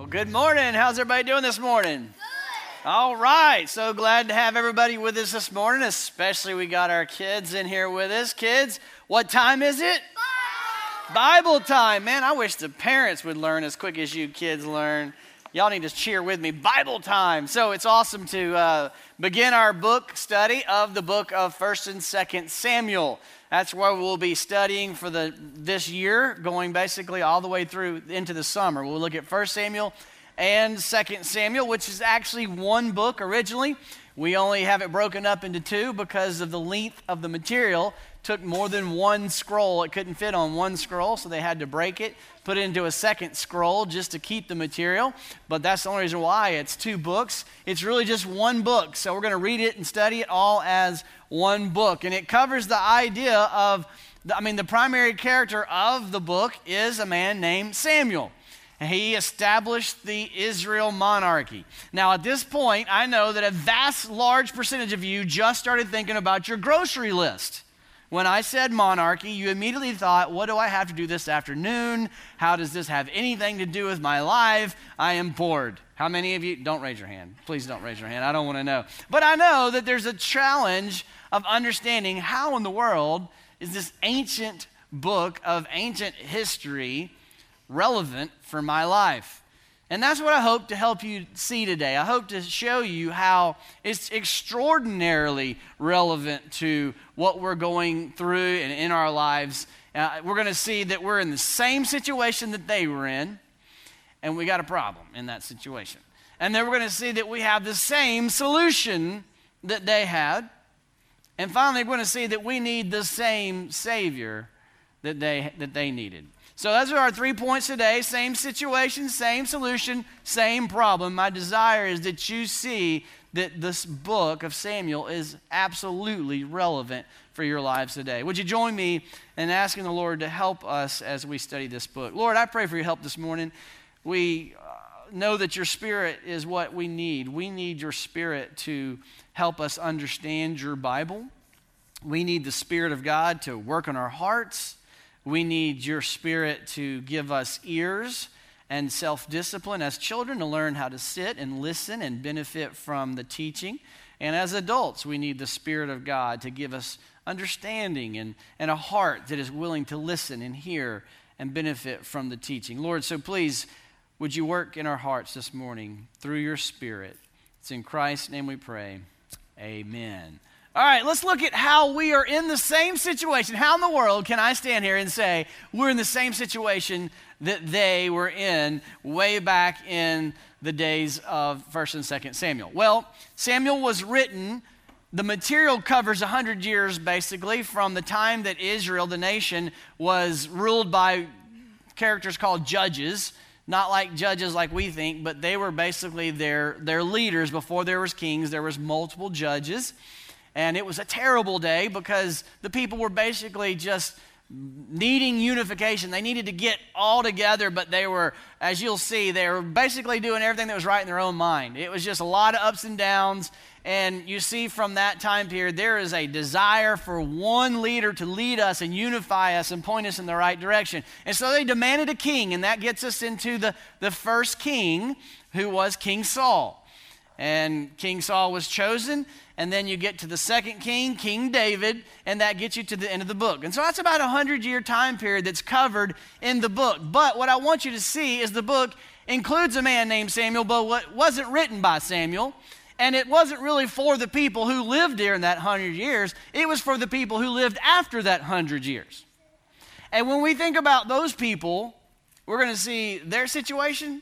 Well, good morning. How's everybody doing this morning? Good. All right. So glad to have everybody with us this morning, especially we got our kids in here with us. Kids, what time is it? Bible time. Man, I wish the parents would learn as quick as you kids learn. Y'all need to cheer with me. Bible time. So it's awesome to begin our book study of the book of 1 and 2 Samuel. That's where we'll be studying for this year, going basically all the way through into the summer. We'll look at 1 Samuel and 2 Samuel, which is actually one book originally. We only have it broken up into two because of the length of the material. Took more than one scroll. It couldn't fit on one scroll, so they had to break it, put it into a second scroll just to keep the material. But that's the only reason why it's two books. It's really just one book. So we're going to read it and study it all as one book. And it covers the idea of, the primary character of the book is a man named Samuel. He established the Israel monarchy. Now, at this point, I know that a large percentage of you just started thinking about your grocery list. When I said monarchy, you immediately thought, what do I have to do this afternoon? How does this have anything to do with my life? I am bored. How many of you? Don't raise your hand. Please don't raise your hand. I don't want to know. But I know that there's a challenge of understanding how in the world is this ancient book of ancient history relevant for my life. And that's what I hope to help you see today. I hope to show you how it's extraordinarily relevant to what we're going through and in our lives. We're going to see that we're in the same situation that they were in, and we got a problem in that situation. And then we're going to see that we have the same solution that they had. And finally, we're going to see that we need the same Savior that they needed. So those are our 3 points today. Same situation, same solution, same problem. My desire is that you see that this book of Samuel is absolutely relevant for your lives today. Would you join me in asking the Lord to help us as we study this book? Lord, I pray for your help this morning. We know that your Spirit is what we need. We need your Spirit to help us understand your Bible. We need the Spirit of God to work on our hearts. We need your Spirit to give us ears and self-discipline as children to learn how to sit and listen and benefit from the teaching. And as adults, we need the Spirit of God to give us understanding and a heart that is willing to listen and hear and benefit from the teaching. Lord, so please, would you work in our hearts this morning through your Spirit? It's in Christ's name we pray. Amen. All right, let's look at how we are in the same situation. How in the world can I stand here and say we're in the same situation that they were in way back in the days of 1 and 2 Samuel? Well, Samuel was written, the material covers 100 years basically from the time that Israel, the nation, was ruled by characters called judges. Not like judges like we think, but they were basically their leaders. Before there was kings, there was multiple judges. And it was a terrible day because the people were basically just needing unification. They needed to get all together, but they were, as you'll see, they were basically doing everything that was right in their own mind. It was just a lot of ups and downs. And you see from that time period, there is a desire for one leader to lead us and unify us and point us in the right direction. And so they demanded a king, and that gets us into the first king, who was King Saul. And King Saul was chosen, and then you get to the second king, King David, and that gets you to the end of the book. And so that's about a 100-year time period that's covered in the book. But what I want you to see is the book includes a man named Samuel, but it wasn't written by Samuel, and it wasn't really for the people who lived during that 100 years. It was for the people who lived after that 100 years. And when we think about those people, we're going to see their situation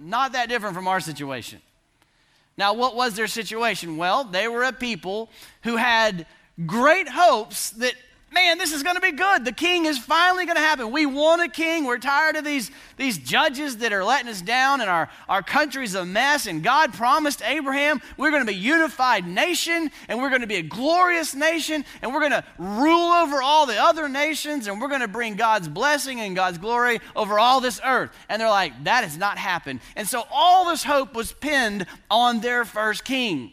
not that different from our situation. Now, what was their situation? Well, they were a people who had great hopes that, man, this is going to be good. The king is finally going to happen. We want a king. We're tired of these judges that are letting us down, and our country's a mess. And God promised Abraham, we're going to be a unified nation, and we're going to be a glorious nation, and we're going to rule over all the other nations, and we're going to bring God's blessing and God's glory over all this earth. And they're like, that has not happened. And so all this hope was pinned on their first king.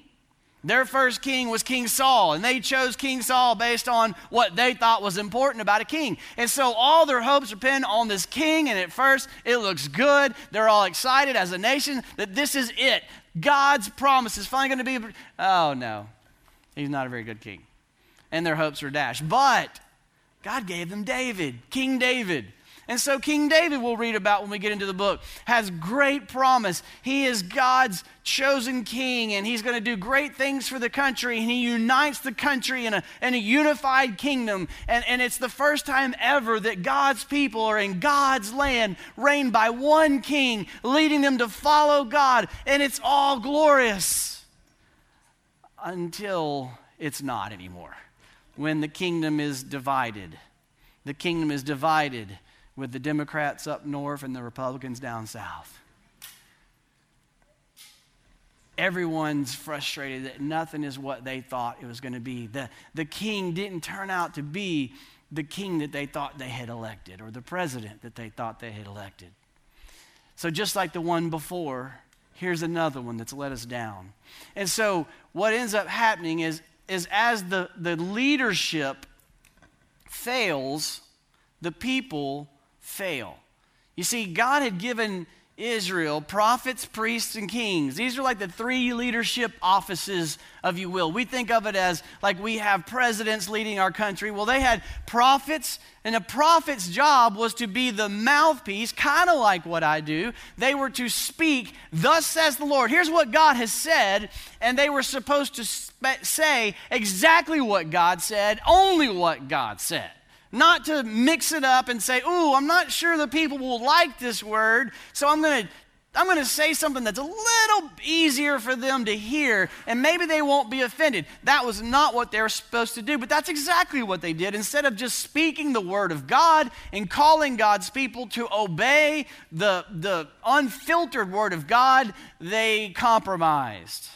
Their first king was King Saul, and they chose King Saul based on what they thought was important about a king. And so all their hopes depend on this king, and at first it looks good. They're all excited as a nation that this is it. God's promise is finally going to be, oh no, he's not a very good king. And their hopes were dashed. But God gave them David, King David. And so King David, we'll read about when we get into the book, has great promise. He is God's chosen king, and he's going to do great things for the country, and he unites the country in a unified kingdom. And it's the first time ever that God's people are in God's land, reigned by one king, leading them to follow God, and it's all glorious until it's not anymore, when the kingdom is divided. The kingdom is divided with the Democrats up north and the Republicans down south. Everyone's frustrated that nothing is what they thought it was going to be. The king didn't turn out to be the king that they thought they had elected, or the president that they thought they had elected. So just like the one before, here's another one that's let us down. And so what ends up happening is as the leadership fails, the people fail. You see, God had given Israel prophets, priests, and kings. These are like the three leadership offices, if you will. We think of it as like we have presidents leading our country. Well, they had prophets, and a prophet's job was to be the mouthpiece, kind of like what I do. They were to speak, thus says the Lord. Here's what God has said, and they were supposed to say exactly what God said, only what God said. Not to mix it up and say, ooh, I'm not sure the people will like this word, so I'm going to say something that's a little easier for them to hear, and maybe they won't be offended. That was not what they were supposed to do, but that's exactly what they did. Instead of just speaking the word of God and calling God's people to obey the unfiltered word of God, they compromised.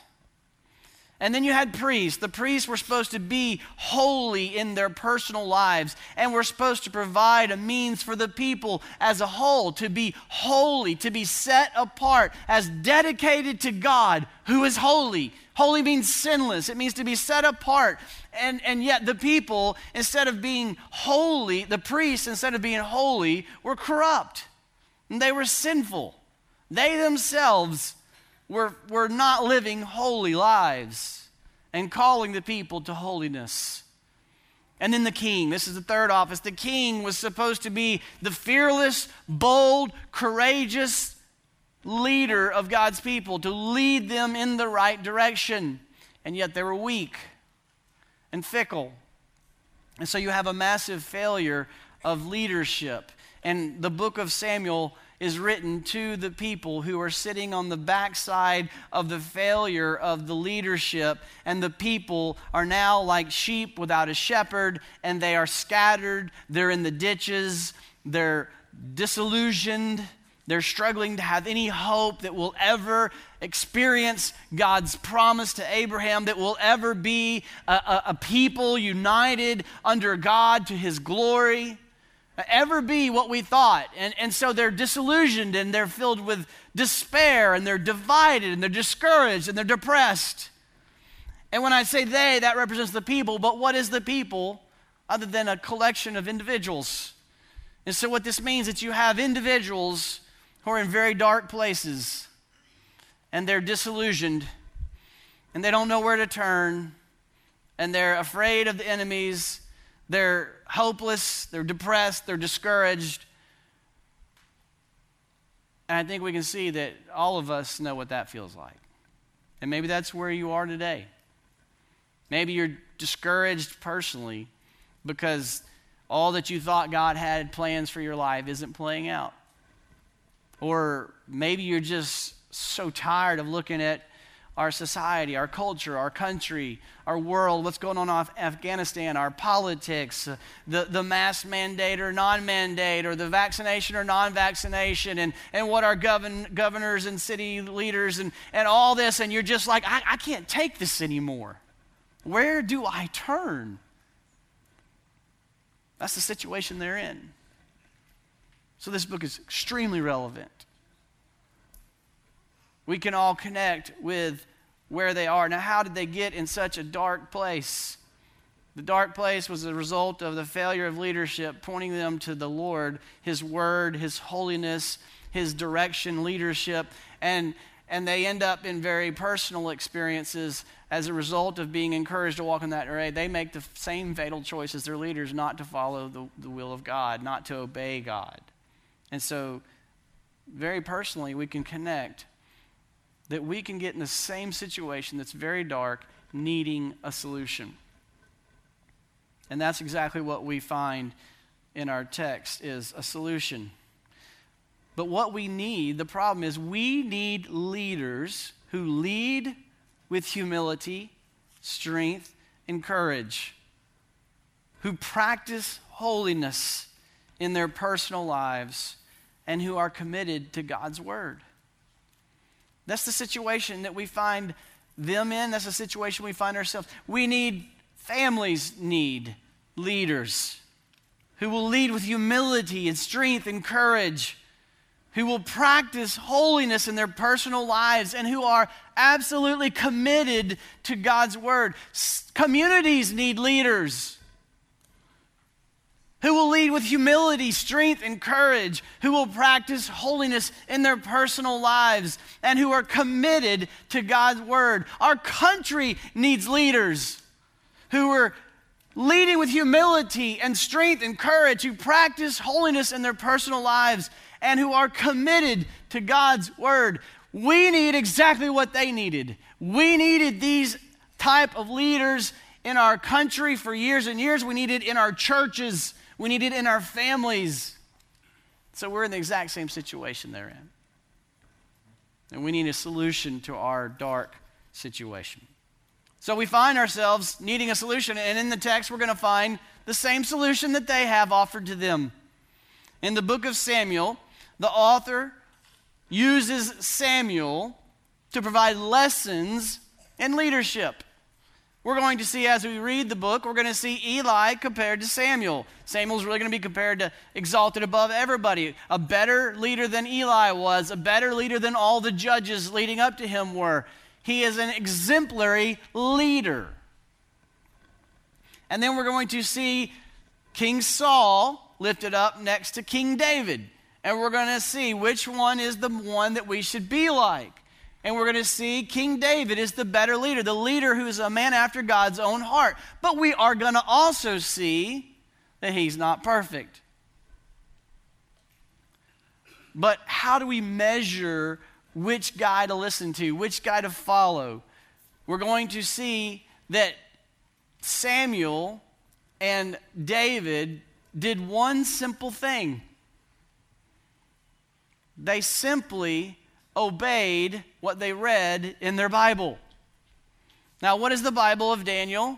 And then you had priests. The priests were supposed to be holy in their personal lives, and were supposed to provide a means for the people as a whole to be holy, to be set apart as dedicated to God, who is holy. Holy means sinless. It means to be set apart. And yet the people, instead of being holy, the priests, instead of being holy, were corrupt. And they were sinful. They themselves We're not living holy lives and calling the people to holiness. And then the king, this is the third office. The king was supposed to be the fearless, bold, courageous leader of God's people, to lead them in the right direction. And yet they were weak and fickle. And so you have a massive failure of leadership. And the book of Samuel is written to the people who are sitting on the backside of the failure of the leadership, and the people are now like sheep without a shepherd, and they are scattered, they're in the ditches, they're disillusioned, they're struggling to have any hope that will ever experience God's promise to Abraham, that will ever be a people united under God to his glory, ever be what we thought. And so they're disillusioned, and they're filled with despair, and they're divided, and they're discouraged, and they're depressed. And when I say they, that represents the people, but what is the people other than a collection of individuals? And so what this means is that you have individuals who are in very dark places, and they're disillusioned, and they don't know where to turn, and they're afraid of the enemies. They're hopeless, they're depressed, they're discouraged. And I think we can see that all of us know what that feels like. And maybe that's where you are today. Maybe you're discouraged personally because all that you thought God had plans for your life isn't playing out. Or maybe you're just so tired of looking at our society, our culture, our country, our world, what's going on in Afghanistan, our politics, the mass mandate or non-mandate, or the vaccination or non-vaccination, and what our governors and city leaders and all this, and you're just like, I can't take this anymore. Where do I turn? That's the situation they're in. So this book is extremely relevant. We can all connect with where they are. Now, how did they get in such a dark place? The dark place was a result of the failure of leadership, pointing them to the Lord, His Word, His holiness, His direction, leadership, and they end up in very personal experiences as a result of being encouraged to walk in that array. They make the same fatal choice as their leaders, not to follow the will of God, not to obey God. And so, very personally, we can connect that we can get in the same situation that's very dark, needing a solution. And that's exactly what we find in our text, is a solution. But what we need, the problem is, we need leaders who lead with humility, strength, and courage, who practice holiness in their personal lives, and who are committed to God's word. That's the situation that we find them in. That's the situation we find ourselves. Families need leaders who will lead with humility and strength and courage, who will practice holiness in their personal lives, and who are absolutely committed to God's word. Communities need leaders who will lead with humility, strength, and courage, who will practice holiness in their personal lives, and who are committed to God's word. Our country needs leaders who are leading with humility and strength and courage, who practice holiness in their personal lives, and who are committed to God's word. We need exactly what they needed. We needed these type of leaders in our country for years and years. We needed in our churches. We needed in our families. So we're in the exact same situation they're in. And we need a solution to our dark situation. So we find ourselves needing a solution, and in the text we're going to find the same solution that they have offered to them. In the book of Samuel, the author uses Samuel to provide lessons in leadership. We're going to see, as we read the book, we're going to see Eli compared to Samuel. Samuel's really going to be compared to, exalted above everybody. A better leader than Eli was, a better leader than all the judges leading up to him were. He is an exemplary leader. And then we're going to see King Saul lifted up next to King David. And we're going to see which one is the one that we should be like. And we're going to see King David is the better leader, the leader who is a man after God's own heart. But we are going to also see that he's not perfect. But how do we measure which guy to listen to, which guy to follow? We're going to see that Samuel and David did one simple thing. They simply obeyed what they read in their Bible. Now, what is the Bible of Daniel?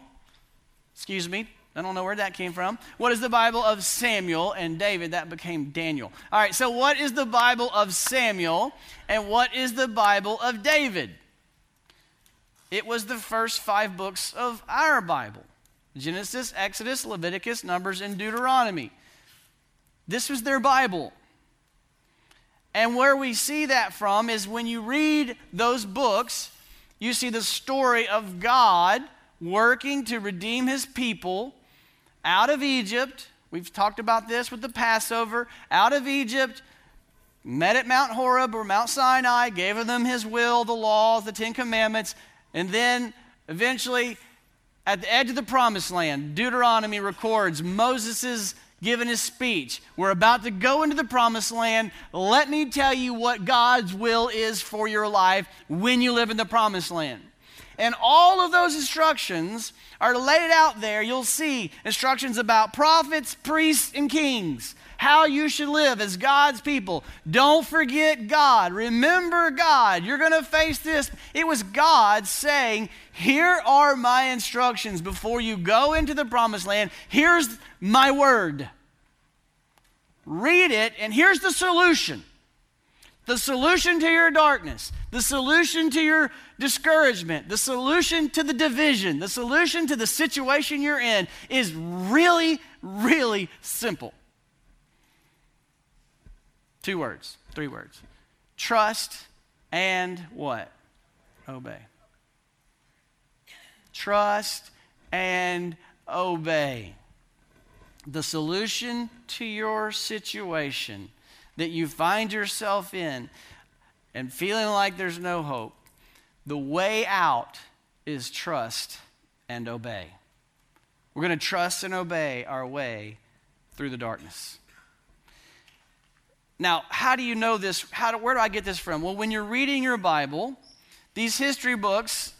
Excuse me, I don't know where that came from. What is the Bible of Samuel and David? That became Daniel. All right, so what is the Bible of Samuel and what is the Bible of David? It was the first five books of our Bible: Genesis, Exodus, Leviticus, Numbers, and Deuteronomy. This was their Bible. And where we see that from is when you read those books, you see the story of God working to redeem His people out of Egypt. We've talked about this with the Passover. Out of Egypt, met at Mount Horeb or Mount Sinai, gave them His will, the laws, the Ten Commandments, and then eventually at the edge of the Promised Land, Deuteronomy records Moses' given his speech. We're about to go into the Promised Land. Let me tell you what God's will is for your life when you live in the Promised Land. And all of those instructions are laid out there. You'll see instructions about prophets, priests, and kings, how you should live as God's people. Don't forget God. Remember God. You're going to face this. It was God saying, here are my instructions before you go into the Promised Land. Here's my word. Read it, and here's the solution. The solution to your darkness, the solution to your discouragement, the solution to the division, the solution to the situation you're in is really, really simple. 3 words. Trust and what? Obey. trust, and obey. The solution to your situation that you find yourself in and feeling like there's no hope, the way out is trust and obey. We're going to trust and obey our way through the darkness. Now, how do you know this? Where do I get this from? Well, when you're reading your Bible, these history books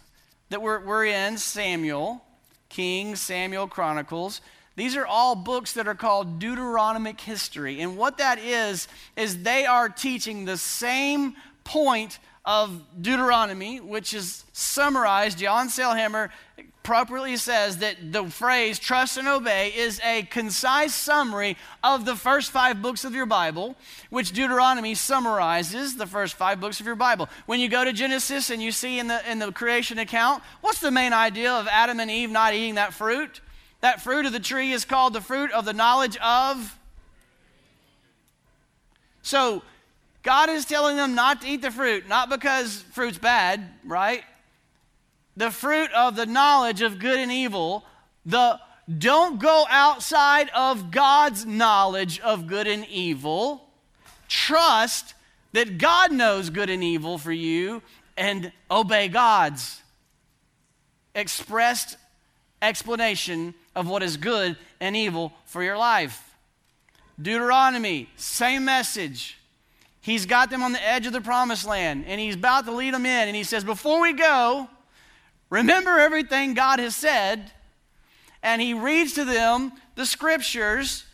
that we're in, Samuel, Kings, Samuel, Chronicles, these are all books that are called Deuteronomic history. And what that is they are teaching the same point of Deuteronomy, which is summarized. John Sailhamer properly says that the phrase trust and obey is a concise summary of the first 5 books of your Bible, which Deuteronomy summarizes the first 5 books of your Bible. When you go to Genesis and you see in the creation account, what's the main idea of Adam and Eve not eating that fruit? That fruit of the tree is called the fruit of the knowledge of. So God is telling them not to eat the fruit, not because fruit's bad, right? The fruit of the knowledge of good and evil, don't go outside of God's knowledge of good and evil. Trust that God knows good and evil for you and obey God's expressed explanation of what is good and evil for your life. Deuteronomy, same message. He's got them on the edge of the promised land, and he's about to lead them in. And he says, before we go, remember everything God has said. And he reads to them the scriptures,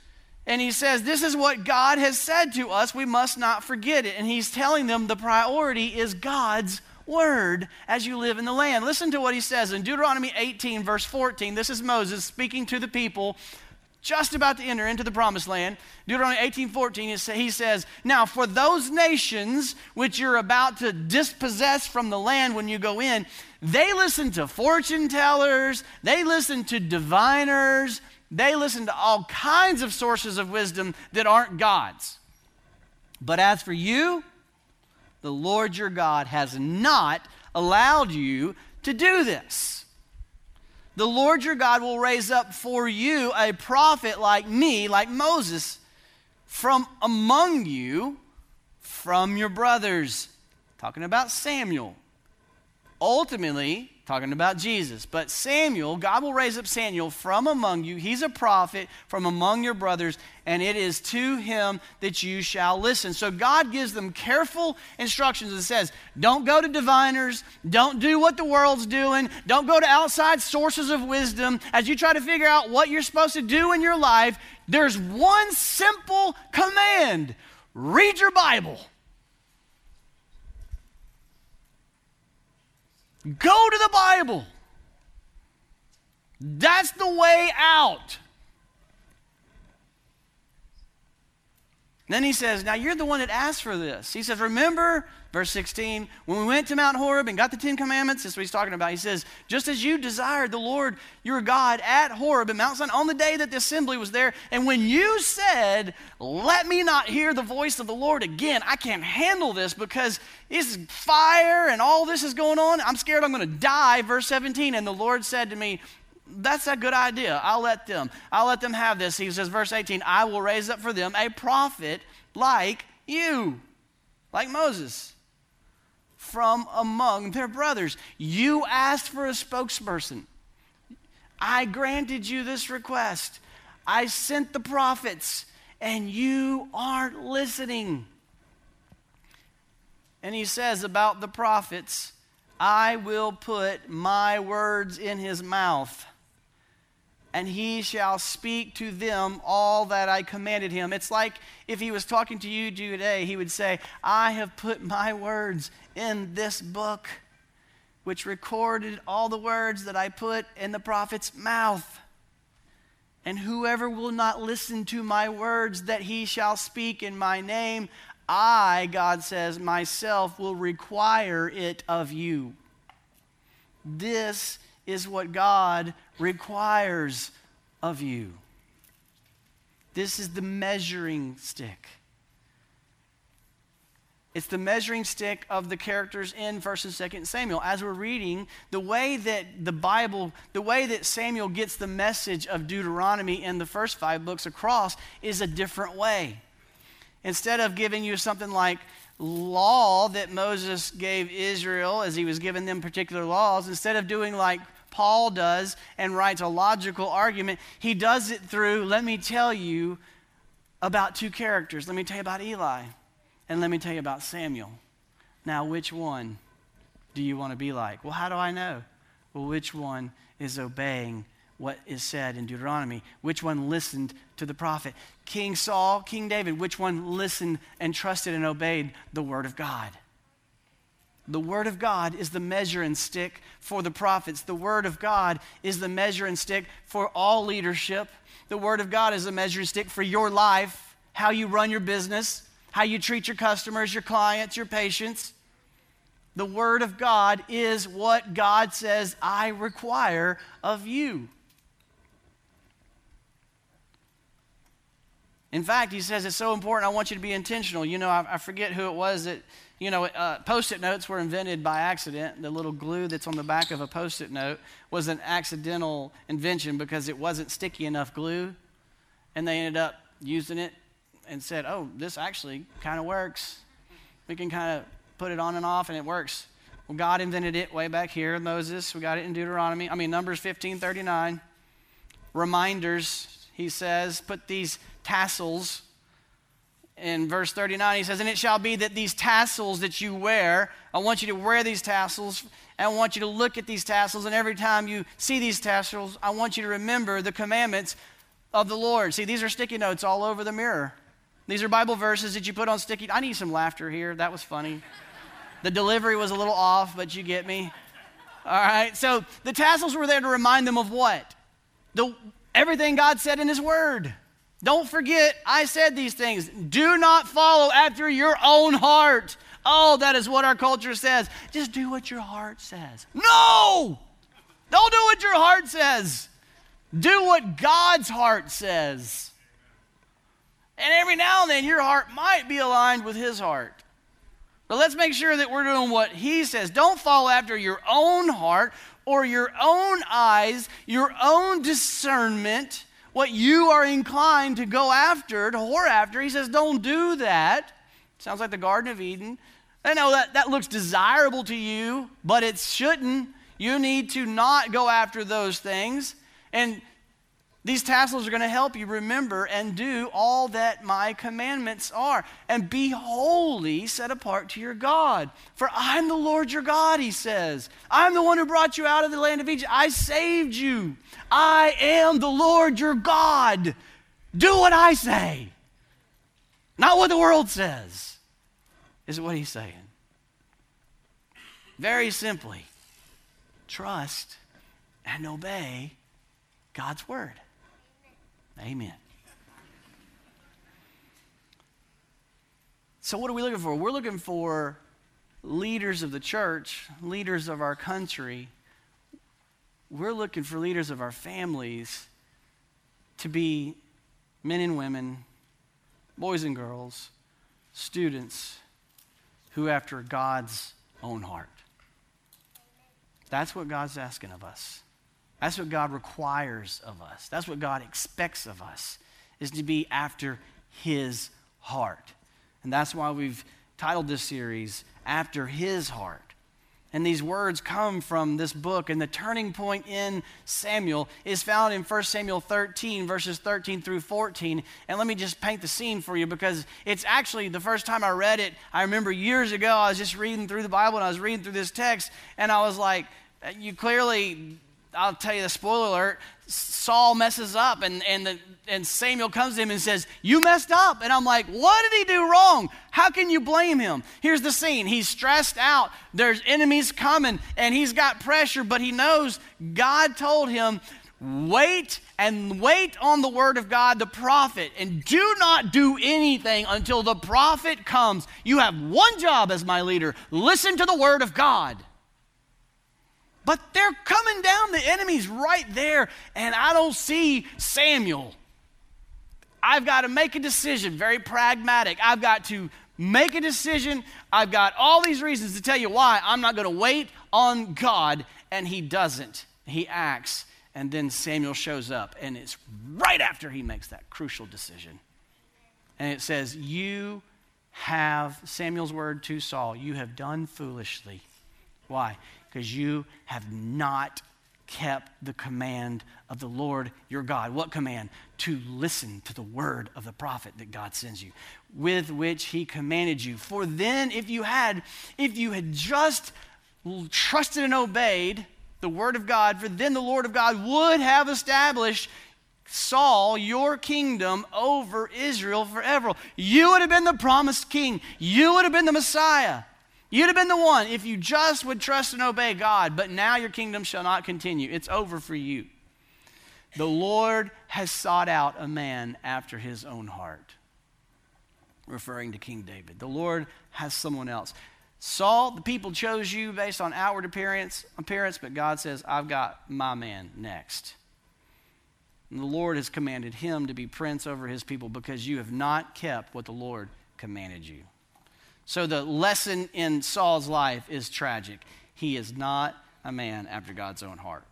and he says, this is what God has said to us. We must not forget it. And he's telling them the priority is God's word as you live in the land. Listen to what he says in Deuteronomy 18, verse 14. This is Moses speaking to the people just about to enter into the promised land. Deuteronomy 18:14, he says, now for those nations which you're about to dispossess from the land when you go in, they listen to fortune tellers, they listen to diviners, they listen to all kinds of sources of wisdom that aren't God's. But as for you, the Lord your God has not allowed you to do this. The Lord your God will raise up for you a prophet like me, like Moses, from among you, from your brothers. Talking about Samuel. Ultimately, talking about Jesus. But Samuel, God will raise up Samuel from among you. He's a prophet from among your brothers, and it is to him that you shall listen. So God gives them careful instructions and says, don't go to diviners. Don't do what the world's doing. Don't go to outside sources of wisdom. As you try to figure out what you're supposed to do in your life, there's one simple command. Read your Bible. Go to the Bible. That's the way out. Then he says, now you're the one that asked for this. He says, remember, verse 16, when we went to Mount Horeb and got the 10 Commandments, that's what he's talking about. He says, just as you desired the Lord your God at Horeb and Mount Sinai on the day that the assembly was there, and when you said, let me not hear the voice of the Lord again, I can't handle this because this is fire and all this is going on. I'm scared I'm going to die. Verse 17, and the Lord said to me, that's a good idea. I'll let them have this. He says, verse 18, I will raise up for them a prophet like you, like Moses, from among their brothers. You asked for a spokesperson. I granted you this request. I sent the prophets, and you aren't listening. And he says about the prophets, I will put my words in his mouth, and he shall speak to them all that I commanded him. It's like if he was talking to you today, he would say, I have put my words in this book, which recorded all the words that I put in the prophet's mouth. And whoever will not listen to my words that he shall speak in my name, I, God says, myself will require it of you. This is what God requires of you. This is the measuring stick. It's the measuring stick of the characters in 1 and 2 Samuel. As we're reading, the way that the Bible, the way that Samuel gets the message of Deuteronomy and the first 5 books across is a different way. Instead of giving you something like law that Moses gave Israel as he was giving them particular laws, instead of doing like Paul does and writes a logical argument, he does it through, let me tell you about 2 characters. Let me tell you about Eli. And let me tell you about Samuel. Now, which one do you want to be like? Well, how do I know? Well, which one is obeying what is said in Deuteronomy? Which one listened to the prophet? King Saul, King David, which one listened and trusted and obeyed the word of God? The word of God is the measuring stick for the prophets. The word of God is the measuring stick for all leadership. The word of God is the measuring stick for your life, how you run your business, how you treat your customers, your clients, your patients. The word of God is what God says, I require of you. In fact, he says it's so important, I want you to be intentional. You know, I forget who it was that, you know, Post-it notes were invented by accident. The little glue that's on the back of a Post-it note was an accidental invention because it wasn't sticky enough glue. And they ended up using it and said, oh, this actually kind of works. We can kind of put it on and off and it works. Well, God invented it way back here, Moses. We got it in Deuteronomy. Numbers 15:39. Reminders, he says, put these tassels. In verse 39, he says, and it shall be that these tassels that you wear, I want you to wear these tassels, and I want you to look at these tassels, and every time you see these tassels, I want you to remember the commandments of the Lord. See, these are sticky notes all over the mirror. These are Bible verses that you put on sticky. I need some laughter here. That was funny. The delivery was a little off, but you get me. All right. So the tassels were there to remind them of what? Everything God said in his word. Don't forget, I said these things. Do not follow after your own heart. Oh, that is what our culture says. Just do what your heart says. No! Don't do what your heart says. Do what God's heart says. And every now and then, your heart might be aligned with his heart. But let's make sure that we're doing what he says. Don't follow after your own heart or your own eyes, your own discernment, what you are inclined to go after, to whore after. He says, don't do that. Sounds like the Garden of Eden. I know that looks desirable to you, but it shouldn't. You need to not go after those things. And these tassels are going to help you remember and do all that my commandments are. And be holy, set apart to your God. For I'm the Lord your God, he says. I'm the one who brought you out of the land of Egypt. I saved you. I am the Lord your God. Do what I say. Not what the world says, is what he's saying. Very simply, trust and obey God's word. Amen. So what are we looking for? We're looking for leaders of the church, leaders of our country. We're looking for leaders of our families to be men and women, boys and girls, students who are after God's own heart. That's what God's asking of us. That's what God requires of us. That's what God expects of us, is to be after his heart. And that's why we've titled this series, After His Heart. And these words come from this book, and the turning point in Samuel is found in 1 Samuel 13, verses 13 through 14. And let me just paint the scene for you, because it's actually the first time I read it. I remember years ago, I was just reading through the Bible, and I was reading through this text, and I was like, I'll tell you the spoiler alert, Saul messes up and Samuel comes to him and says, you messed up. And I'm like, what did he do wrong? How can you blame him? Here's the scene. He's stressed out. There's enemies coming and he's got pressure, but he knows God told him, wait on the word of God, the prophet, and do not do anything until the prophet comes. You have one job as my leader. Listen to the word of God. But they're coming down, the enemy's right there, and I don't see Samuel. I've got to make a decision, very pragmatic. I've got to Make a decision. I've got all these reasons to tell you why I'm not going to wait on God. And he doesn't. He acts. And then Samuel shows up. And it's right after he makes that crucial decision. And it says, you have, Samuel's word to Saul, you have done foolishly. Why? Because you have not kept the command of the Lord your God. What command? To listen to the word of the prophet that God sends you, with which he commanded you. For then if you had just trusted and obeyed the word of God, for then the Lord of God would have established Saul, your kingdom, over Israel forever. You would have been the promised king. You would have been the Messiah. You'd have been the one if you just would trust and obey God, but now your kingdom shall not continue. It's over for you. The Lord has sought out a man after his own heart, referring to King David. The Lord has someone else. Saul, the people chose you based on outward appearance, but God says, I've got my man next. And the Lord has commanded him to be prince over his people because you have not kept what the Lord commanded you. So the lesson in Saul's life is tragic. He is not a man after God's own heart.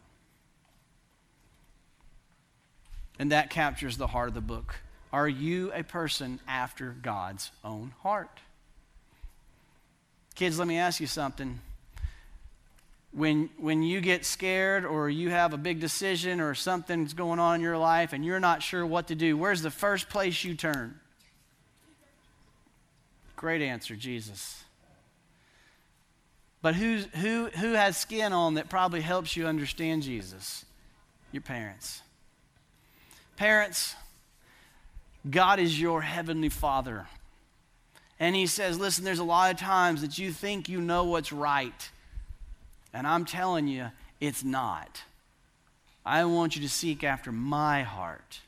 And that captures the heart of the book. Are you a person after God's own heart? Kids, let me ask you something. When you get scared or you have a big decision or something's going on in your life and you're not sure what to do, where's the first place you turn? Great answer, Jesus. But who has skin on that probably helps you understand Jesus? Your parents. Parents, God is your heavenly Father. And he says, listen, there's a lot of times that you think you know what's right. And I'm telling you, it's not. I want you to seek after my heart.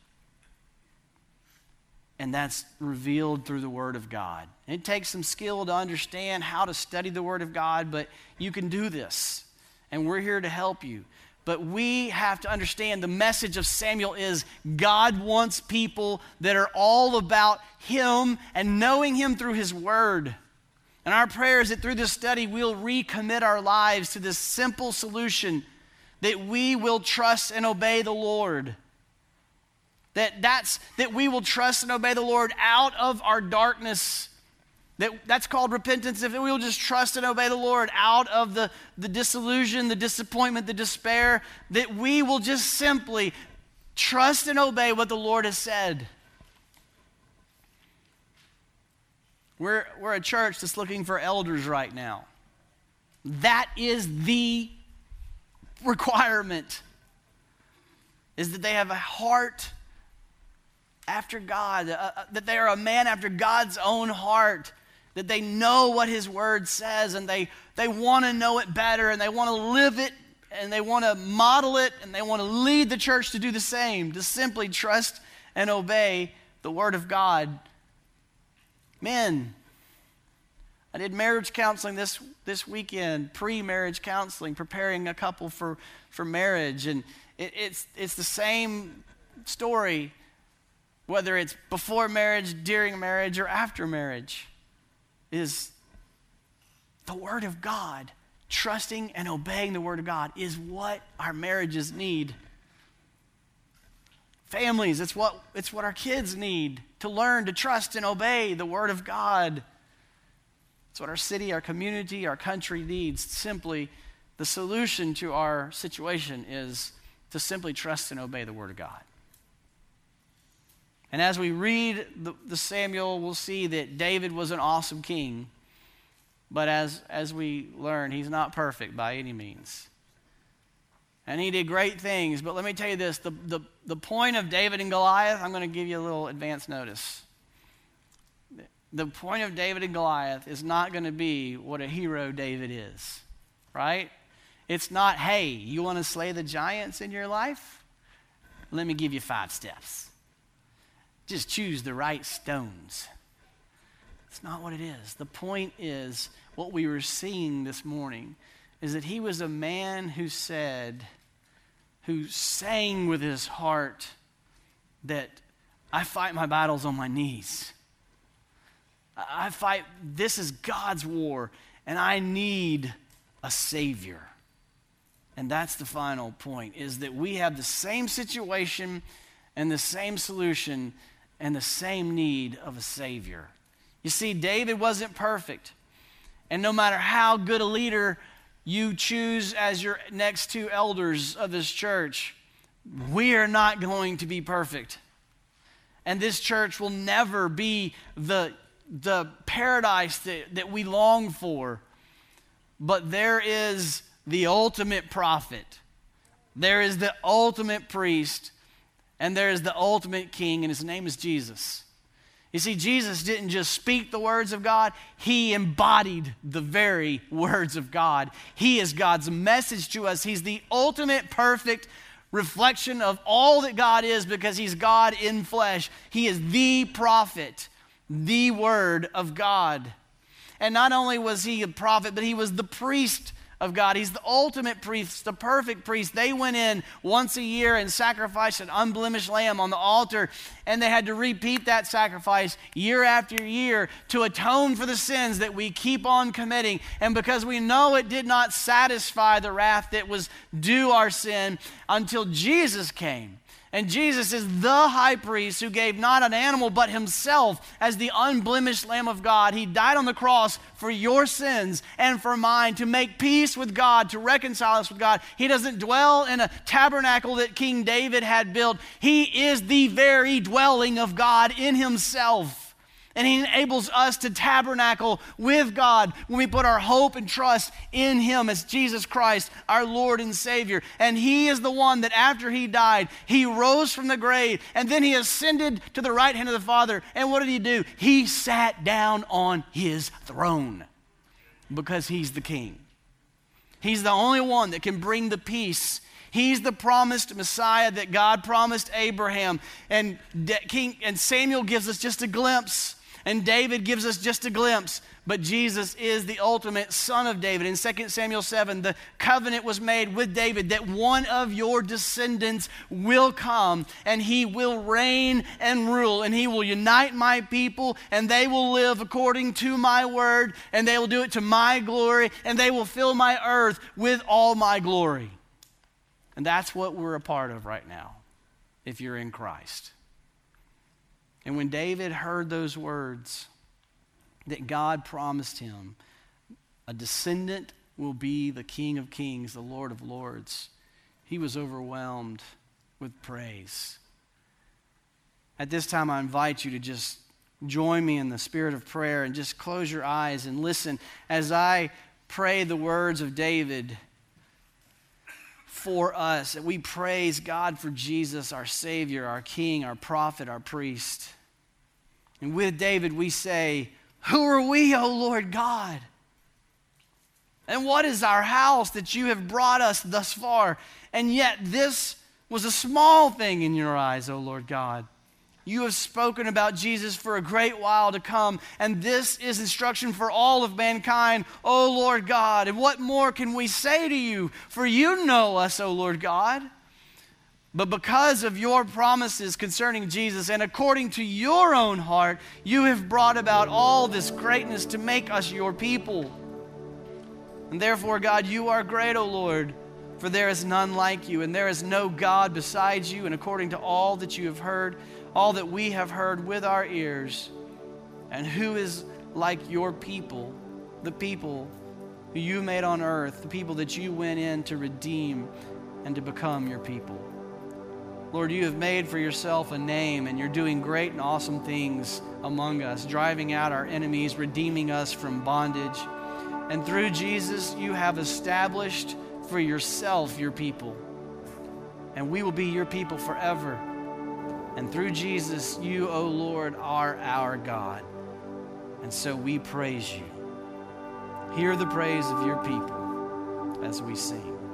And that's revealed through the Word of God. It takes some skill to understand how to study the Word of God, but you can do this, and we're here to help you. But we have to understand the message of Samuel is God wants people that are all about him and knowing him through his Word. And our prayer is that through this study, we'll recommit our lives to this simple solution, that we will trust and obey the Lord. That we will trust and obey the Lord out of our darkness. That's called repentance. If we will just trust and obey the Lord out of the disillusion, the disappointment, the despair, that we will just simply trust and obey what the Lord has said. We're a church that's looking for elders right now. That is the requirement, is that they have a heart after God, that they are a man after God's own heart, that they know what his word says, and they want to know it better, and they want to live it, and they want to model it, and they want to lead the church to do the same, to simply trust and obey the word of God. Men, I did marriage counseling this weekend, pre-marriage counseling, preparing a couple for marriage, and it's the same story, whether it's before marriage, during marriage, or after marriage, is the Word of God. Trusting and obeying the Word of God is what our marriages need. Families, it's what our kids need, to learn to trust and obey the Word of God. It's what our city, our community, our country needs. Simply, the solution to our situation is to simply trust and obey the Word of God. And as we read the Samuel, we'll see that David was an awesome king. But as we learn, he's not perfect by any means. And he did great things. But let me tell you this, the point of David and Goliath, I'm going to give you a little advance notice. The point of David and Goliath is not going to be what a hero David is, right? It's not, hey, you want to slay the giants in your life? Let me give you 5 steps. Just choose the right stones. That's not what it is. The point is, what we were seeing this morning is that he was a man who sang with his heart that I fight my battles on my knees. I fight, this is God's war, and I need a Savior. And that's the final point, is that we have the same situation and the same solution and the same need of a Savior. You see, David wasn't perfect. And no matter how good a leader you choose as your next two elders of this church, we are not going to be perfect. And this church will never be the paradise that we long for. But there is the ultimate prophet. There is the ultimate priest. And there is the ultimate king, and his name is Jesus. You see, Jesus didn't just speak the words of God. He embodied the very words of God. He is God's message to us. He's the ultimate perfect reflection of all that God is because he's God in flesh. He is the prophet, the word of God. And not only was he a prophet, but he was the priest of God. He's the ultimate priest, the perfect priest. They went in once a year and sacrificed an unblemished lamb on the altar, and they had to repeat that sacrifice year after year to atone for the sins that we keep on committing. And because we know it did not satisfy the wrath that was due our sin until Jesus came. And Jesus is the high priest who gave not an animal but himself as the unblemished Lamb of God. He died on the cross for your sins and for mine to make peace with God, to reconcile us with God. He doesn't dwell in a tabernacle that King David had built. He is the very dwelling of God in himself. And he enables us to tabernacle with God when we put our hope and trust in him as Jesus Christ, our Lord and Savior. And he is the one that after he died, he rose from the grave, and then he ascended to the right hand of the Father. And what did he do? He sat down on his throne because he's the king. He's the only one that can bring the peace. He's the promised Messiah that God promised Abraham. And Samuel gives us just a glimpse. And David gives us just a glimpse, but Jesus is the ultimate son of David. In 2 Samuel 7, the covenant was made with David that one of your descendants will come, and he will reign and rule, and he will unite my people, and they will live according to my word, and they will do it to my glory, and they will fill my earth with all my glory. And that's what we're a part of right now, if you're in Christ. And when David heard those words that God promised him, a descendant will be the King of Kings, the Lord of Lords, he was overwhelmed with praise. At this time, I invite you to just join me in the spirit of prayer and just close your eyes and listen as I pray the words of David for us, that we praise God for Jesus, our Savior, our King, our prophet, our priest. And with David we say, who are we, O Lord God? And what is our house that you have brought us thus far? And yet this was a small thing in your eyes, O Lord God. You have spoken about Jesus for a great while to come, and this is instruction for all of mankind, O Lord God. And what more can we say to you? For you know us, O Lord God. But because of your promises concerning Jesus and according to your own heart, you have brought about all this greatness to make us your people. And therefore, God, you are great, O Lord. For there is none like you, and there is no God besides you. And according to all that you have heard, all that we have heard with our ears, and who is like your people, the people who you made on earth, the people that you went in to redeem and to become your people. Lord, you have made for yourself a name, and you're doing great and awesome things among us, driving out our enemies, redeeming us from bondage. And through Jesus, you have established for yourself your people, and we will be your people forever. And through Jesus, you, O Lord, are our God. And so we praise you. Hear the praise of your people as we sing.